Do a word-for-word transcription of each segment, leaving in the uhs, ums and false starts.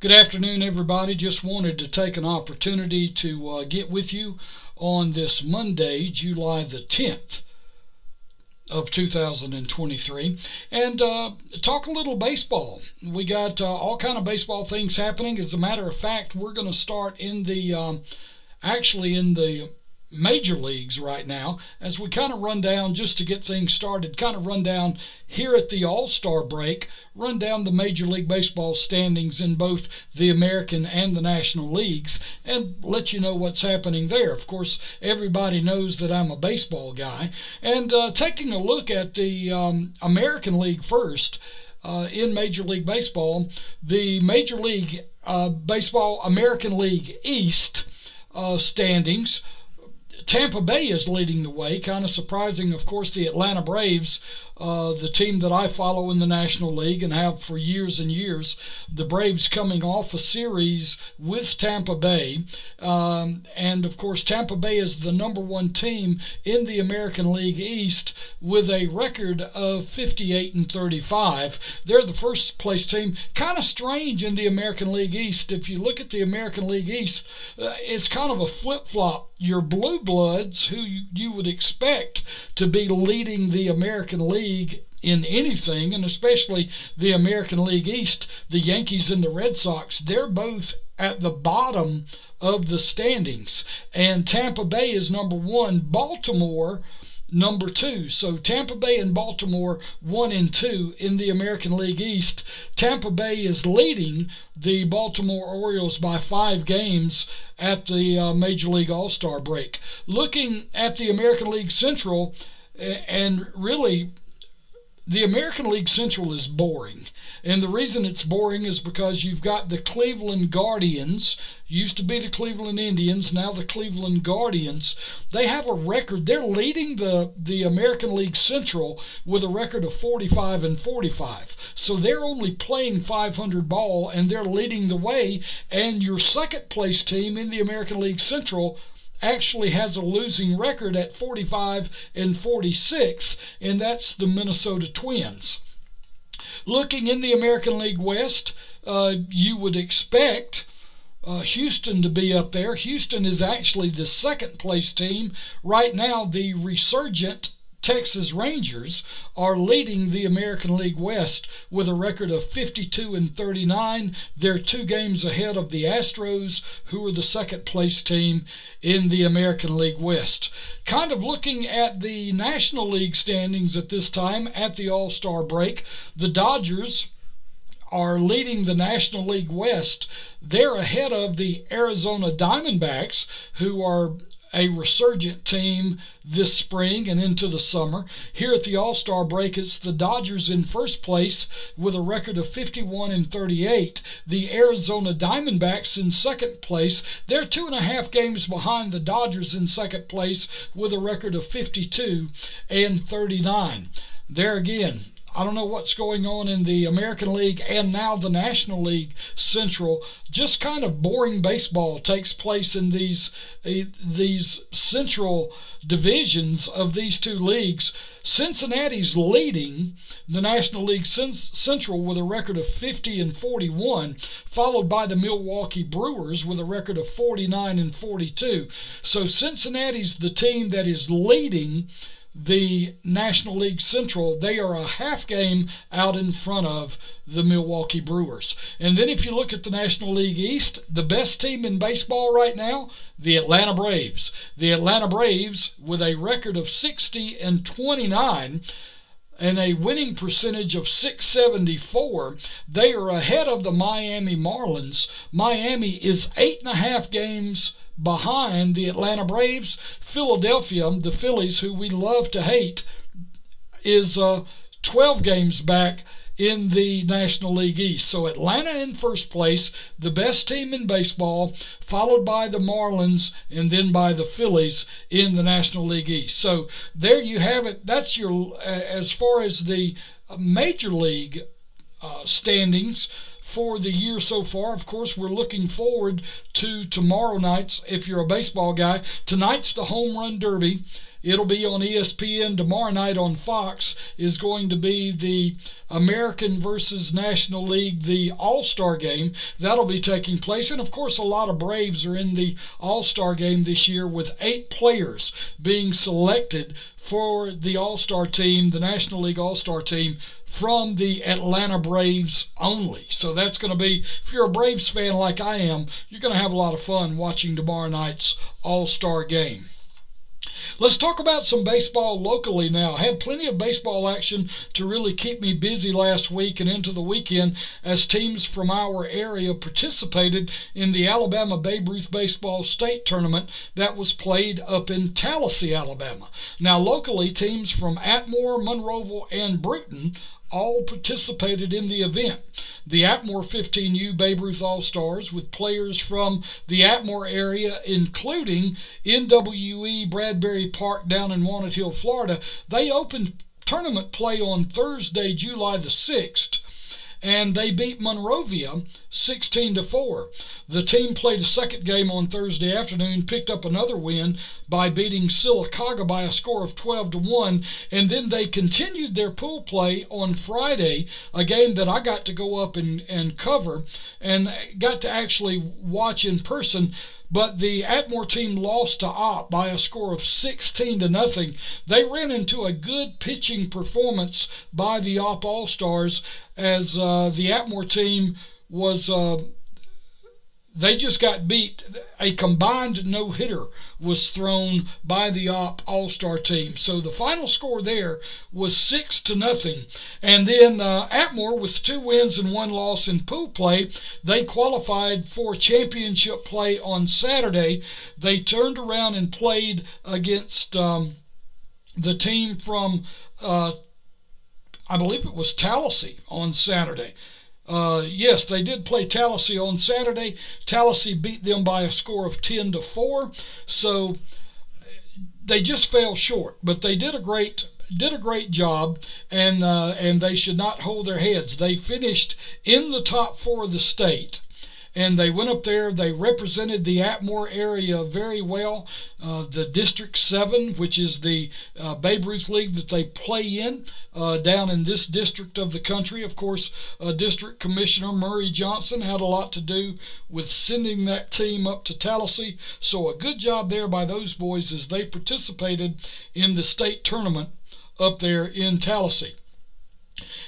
Good afternoon, everybody. Just wanted to take an opportunity to uh, get with you on this Monday, July the tenth of two thousand twenty-three, and uh, talk a little baseball. We got uh, all kind of baseball things happening. As a matter of fact, we're going to start in the um, actually in the major leagues right now, as we kind of run down, just to get things started, kind of run down here at the All-Star break, run down the Major League Baseball standings in both the American and the National Leagues, and let you know what's happening there. Of course, everybody knows that I'm a baseball guy. And uh, taking a look at the um, American League first, uh, in Major League Baseball, the Major League uh, Baseball American League East uh, standings, Tampa Bay is leading the way. Kind of surprising, of course, the Atlanta Braves, uh, the team that I follow in the National League and have for years and years. The Braves coming off a series with Tampa Bay. Um, and, of course, Tampa Bay is the number one team in the American League East with a record of fifty-eight and thirty-five. They're the first place team. Kind of strange in the American League East. If you look at the American League East, uh, it's kind of a flip-flop. Your blue bloods, who you would expect to be leading the American League in anything, and especially the American League East, the Yankees and the Red Sox, they're both at the bottom of the standings. And Tampa Bay is number one, Baltimore number two. So Tampa Bay and Baltimore one and two in the American League East. Tampa Bay is leading the Baltimore Orioles by five games at the uh, Major League All-Star break. Looking at the American League Central, and really the American League Central is boring. And the reason it's boring is because you've got the Cleveland Guardians, used to be the Cleveland Indians, now the Cleveland Guardians. They have a record. They're leading the, the American League Central with a record of forty-five and forty-five. So they're only playing five hundred ball, and they're leading the way. And your second place team in the American League Central actually has a losing record at forty-five and forty-six, and that's the Minnesota Twins. Looking in the American League West, uh, you would expect uh, Houston to be up there. Houston is actually the second place team. Right now, the resurgent Texas Rangers are leading the American League West with a record of fifty-two and thirty-nine. They're two games ahead of the Astros, who are the second place team in the American League West. Kind of looking at the National League standings at this time at the All-Star break, the Dodgers are leading the National League West. They're ahead of the Arizona Diamondbacks, who are a resurgent team this spring and into the summer. Here at the All-Star break, it's the Dodgers in first place with a record of fifty-one and thirty-eight. The Arizona Diamondbacks in second place. They're two and a half games behind the Dodgers in second place with a record of fifty-two and thirty-nine. There again, I don't know what's going on in the American League and now the National League Central. Just kind of boring baseball takes place in these these central divisions of these two leagues. Cincinnati's leading the National League Central with a record of fifty and forty-one, followed by the Milwaukee Brewers with a record of forty-nine and forty-two. So Cincinnati's the team that is leading the National League Central. They are a half game out in front of the Milwaukee Brewers. And then if you look at the National League East, the best team in baseball right now, the Atlanta Braves. The Atlanta Braves with a record of sixty and twenty-nine and a winning percentage of six seventy-four. They are ahead of the Miami Marlins. Miami is eight and a half games behind the Atlanta Braves. Philadelphia, the Phillies, who we love to hate, is uh, twelve games back in the National League East. So Atlanta in first place, the best team in baseball, followed by the Marlins and then by the Phillies in the National League East. So there you have it. That's your uh, as far as the Major League uh, standings for the year so far. Of course, we're looking forward to tomorrow night's, if you're a baseball guy. Tonight's the Home Run Derby It'll be on E S P N tomorrow night. On Fox is going to be the American versus National League, the All-Star game. That'll be taking place. And, of course, a lot of Braves are in the All-Star game this year, with eight players being selected for the All-Star team, the National League All-Star team, from the Atlanta Braves only. So that's going to be, if you're a Braves fan like I am, you're going to have a lot of fun watching tomorrow night's All-Star game. Let's talk about some baseball locally now. I had plenty of baseball action to really keep me busy last week and into the weekend as teams from our area participated in the Alabama Babe Ruth Baseball State Tournament that was played up in Tallahassee, Alabama. Now, locally, teams from Atmore, Monroeville, and Brewton all participated in the event. The Atmore fifteen U Babe Ruth All-Stars, with players from the Atmore area, including N W E Bradbury Park down in Walnut Hill, Florida, they opened tournament play on Thursday, July the sixth, and they beat Monrovia sixteen to four. The team played a second game on Thursday afternoon, picked up another win by beating Sylacauga by a score of twelve to one, and then they continued their pool play on Friday, a game that I got to go up and, and cover and got to actually watch in person. But the Atmore team lost to Opp by a score of sixteen to nothing. They ran into a good pitching performance by the Opp All-Stars, as uh, the Atmore team was, uh, they just got beat. A combined no-hitter was thrown by the Opp All-Star team. So the final score there was six to nothing. And then uh, Atmore, with two wins and one loss in pool play, they qualified for championship play on Saturday. They turned around and played against um, the team from, uh, I believe it was Tallahassee on Saturday. Uh, yes, they did play Tallahassee on Saturday. Tallahassee beat them by a score of ten to four. So they just fell short, but they did a great did a great job, and uh, and they should not hold their heads. They finished in the top four of the state. And they went up there. They represented the Atmore area very well. Uh, the District seven, which is the uh, Babe Ruth League that they play in, uh, down in this district of the country. Of course, uh, District Commissioner Murray Johnson had a lot to do with sending that team up to Tallahassee. So a good job there by those boys as they participated in the state tournament up there in Tallahassee.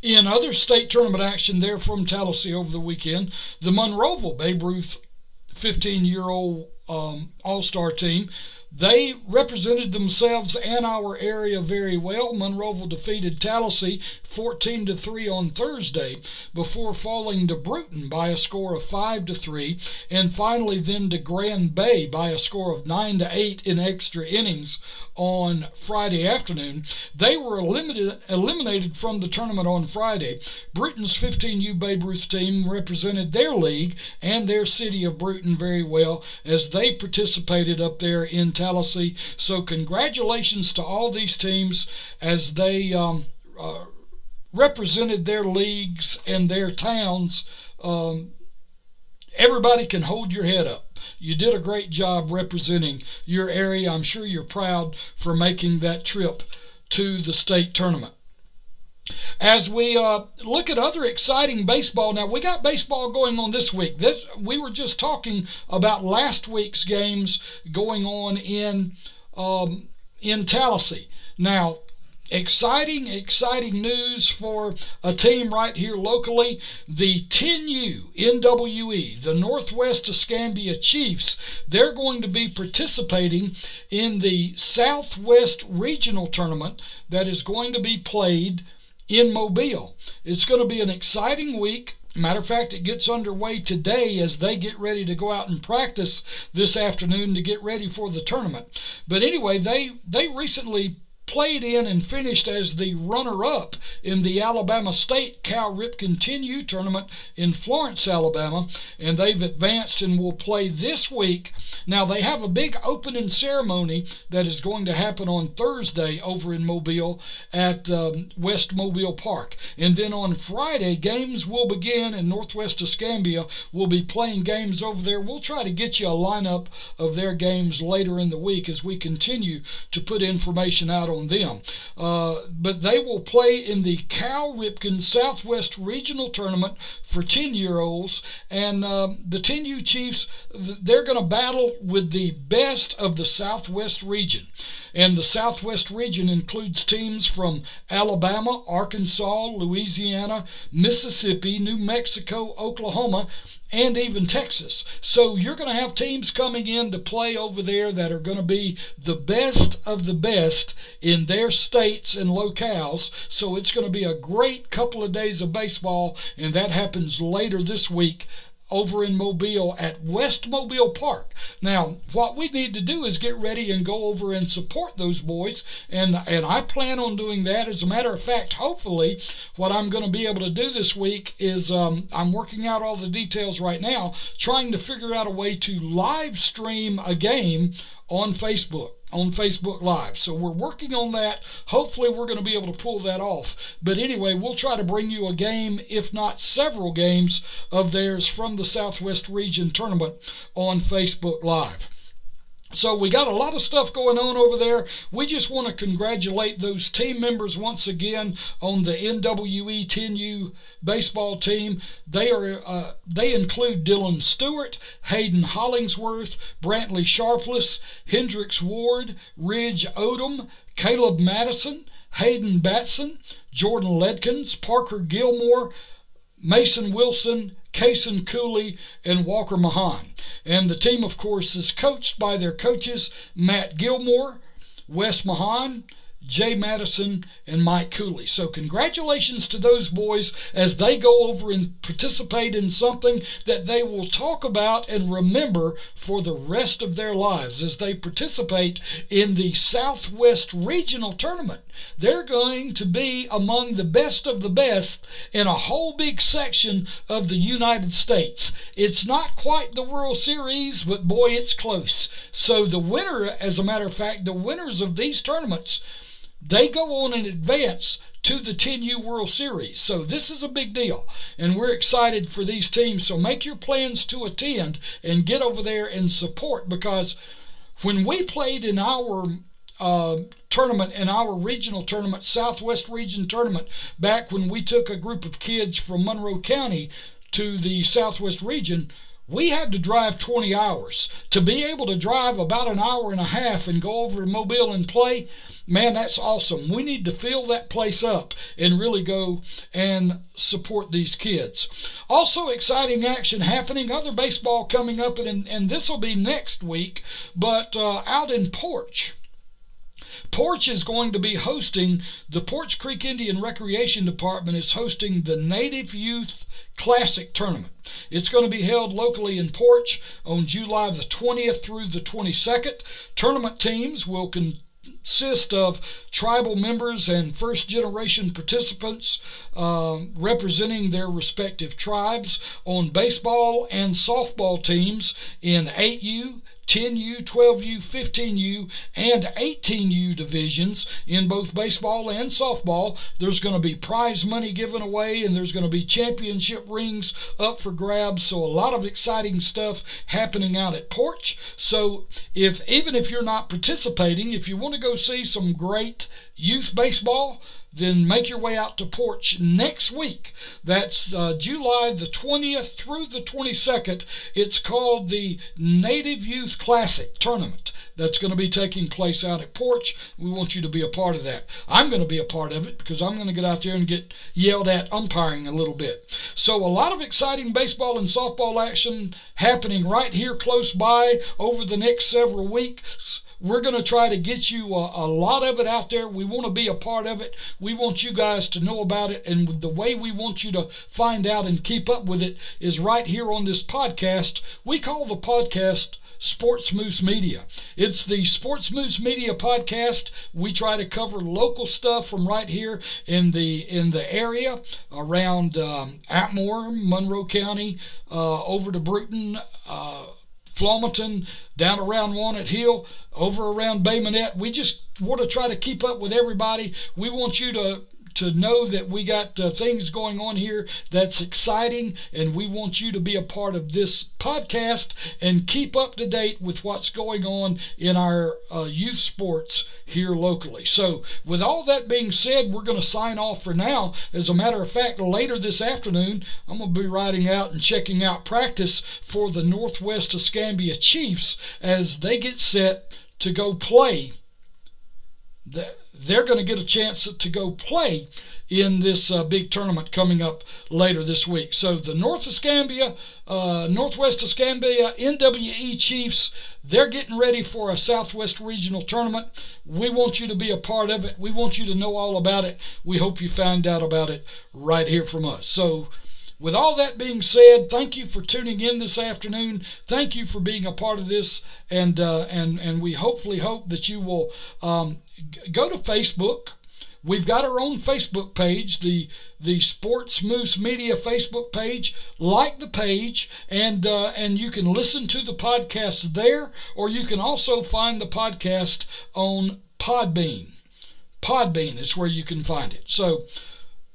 In other state tournament action there from Tallahassee over the weekend, the Monroeville Babe Ruth fifteen-year-old um, All-Star team, they represented themselves and our area very well. Monroeville defeated Tallahassee fourteen to three on Thursday before falling to Brewton by a score of five to three, and finally then to Grand Bay by a score of nine to eight in extra innings on Friday afternoon. They were eliminated, eliminated from the tournament on Friday. Brewton's fifteen U Babe Ruth team represented their league and their city of Brewton very well as they participated up there in Tallahassee. So congratulations to all these teams as they um, uh, represented their leagues and their towns. Um, everybody can hold your head up. You did a great job representing your area. I'm sure you're proud for making that trip to the state tournament. As we uh, look at other exciting baseball, now we got baseball going on this week. This we were just talking about last week's games going on in um, in Tallahassee. Now, exciting, exciting news for a team right here locally. The ten U N W E, the Northwest Escambia Chiefs, they're going to be participating in the Southwest Regional Tournament that is going to be played in Mobile. It's going to be an exciting week. Matter of fact, it gets underway today as they get ready to go out and practice this afternoon to get ready for the tournament. But anyway, they, they recently played in and finished as the runner-up in the Alabama State Cal Ripken ten U tournament in Florence, Alabama, and they've advanced and will play this week. Now, they have a big opening ceremony that is going to happen on Thursday over in Mobile at um, West Mobile Park. And then on Friday, games will begin, and Northwest Escambia will be playing games over there. We'll try to get you a lineup of their games later in the week as we continue to put information out on them. Uh, but they will play in the Cal Ripken Southwest Regional Tournament for ten-year-olds, and um, the ten U Chiefs, they're going to battle with the best of the Southwest region. And the Southwest region includes teams from Alabama, Arkansas, Louisiana, Mississippi, New Mexico, Oklahoma, and even Texas. So you're going to have teams coming in to play over there that are going to be the best of the best in their states and locales. So it's going to be a great couple of days of baseball, and that happens later this week over in Mobile at West Mobile Park. Now, what we need to do is get ready and go over and support those boys, and and I plan on doing that. As a matter of fact, hopefully, what I'm going to be able to do this week is um, I'm working out all the details right now, trying to figure out a way to live stream a game on Facebook. on Facebook Live. So we're working on that. Hopefully we're going to be able to pull that off. But anyway, we'll try to bring you a game, if not several games, of theirs from the Southwest Region Tournament on Facebook Live. So we got a lot of stuff going on over there. We just want to congratulate those team members once again on the N W E ten U baseball team. They are uh, they include Dylan Stewart, Hayden Hollingsworth, Brantley Sharpless, Hendricks Ward, Ridge Odom, Caleb Madison, Hayden Batson, Jordan Ledkins, Parker Gilmore, Mason Wilson, Kaysen Cooley, and Walker Mahan. And the team, of course, is coached by their coaches, Matt Gilmore, Wes Mahan, Jay Madison, and Mike Cooley. So congratulations to those boys as they go over and participate in something that they will talk about and remember for the rest of their lives as they participate in the Southwest Regional Tournament. They're going to be among the best of the best in a whole big section of the United States. It's not quite the World Series, but boy, it's close. So the winner, as a matter of fact, the winners of these tournaments, they go on in advance to the ten U World Series. So this is a big deal, and we're excited for these teams. So make your plans to attend and get over there and support, because when we played in our uh, tournament, in our regional tournament, Southwest Region Tournament, back when we took a group of kids from Monroe County to the Southwest Region, we had to drive twenty hours. To be able to drive about an hour and a half and go over to Mobile and play, man, that's awesome. We need to fill that place up and really go and support these kids. Also, exciting action happening. Other baseball coming up, and, and this will be next week, but uh, out in Poarch. Poarch is going to be hosting, the Poarch Creek Indian Recreation Department is hosting the Native Youth Classic Tournament. It's going to be held locally in Poarch on July the twentieth through the twenty-second. Tournament teams will consist of tribal members and first-generation participants uh, representing their respective tribes on baseball and softball teams in eight U, ten U, twelve U, fifteen U, and eighteen U divisions in both baseball and softball. There's going to be prize money given away, and there's going to be championship rings up for grabs. So a lot of exciting stuff happening out at Poarch. So if even if you're not participating, if you want to go see some great youth baseball, then make your way out to Poarch next week. That's uh, July the twentieth through the twenty-second. It's called the Native Youth Classic Tournament. That's going to be taking place out at Poarch. We want you to be a part of that. I'm going to be a part of it because I'm going to get out there and get yelled at umpiring a little bit. So a lot of exciting baseball and softball action happening right here close by over the next several weeks. We're going to try to get you a, a lot of it out there. We want to be a part of it. We want you guys to know about it. And the way we want you to find out and keep up with it is right here on this podcast. We call the podcast SportzMoose Media. It's the SportzMoose Media podcast. We try to cover local stuff from right here in the in the area around um, Atmore, Monroe County, uh, over to Brewton, uh, Flaumonton, down around Walnut Hill, over around Bay Minette. We just want to try to keep up with everybody. We want you to to know that we got uh, things going on here that's exciting, and we want you to be a part of this podcast and keep up to date with what's going on in our uh, youth sports here locally. So with all that being said, we're going to sign off for now. As a matter of fact, later this afternoon, I'm going to be riding out and checking out practice for the Northwest Escambia Chiefs as they get set to go play. The, They're going to get a chance to go play in this uh, big tournament coming up later this week. So the North Escambia, uh, Northwest Escambia, N W E Chiefs, they're getting ready for a Southwest Regional Tournament. We want you to be a part of it. We want you to know all about it. We hope you find out about it right here from us. So with all that being said, thank you for tuning in this afternoon. Thank you for being a part of this, and uh, and and we hopefully hope that you will um, g- go to Facebook. We've got our own Facebook page, the the SportzMoose Media Facebook page. Like the page, and uh, and you can listen to the podcast there, or you can also find the podcast on Podbean. Podbean is where you can find it. So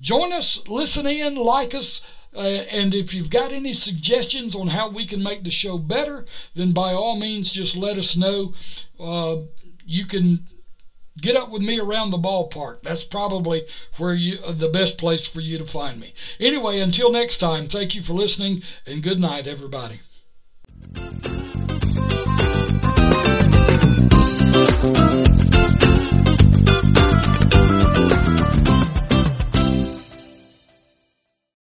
join us, listen in, like us. Uh, and if you've got any suggestions on how we can make the show better, then by all means, just let us know. Uh, you can get up with me around the ballpark. That's probably where you uh, the best place for you to find me. Anyway, until next time, thank you for listening, and good night, everybody.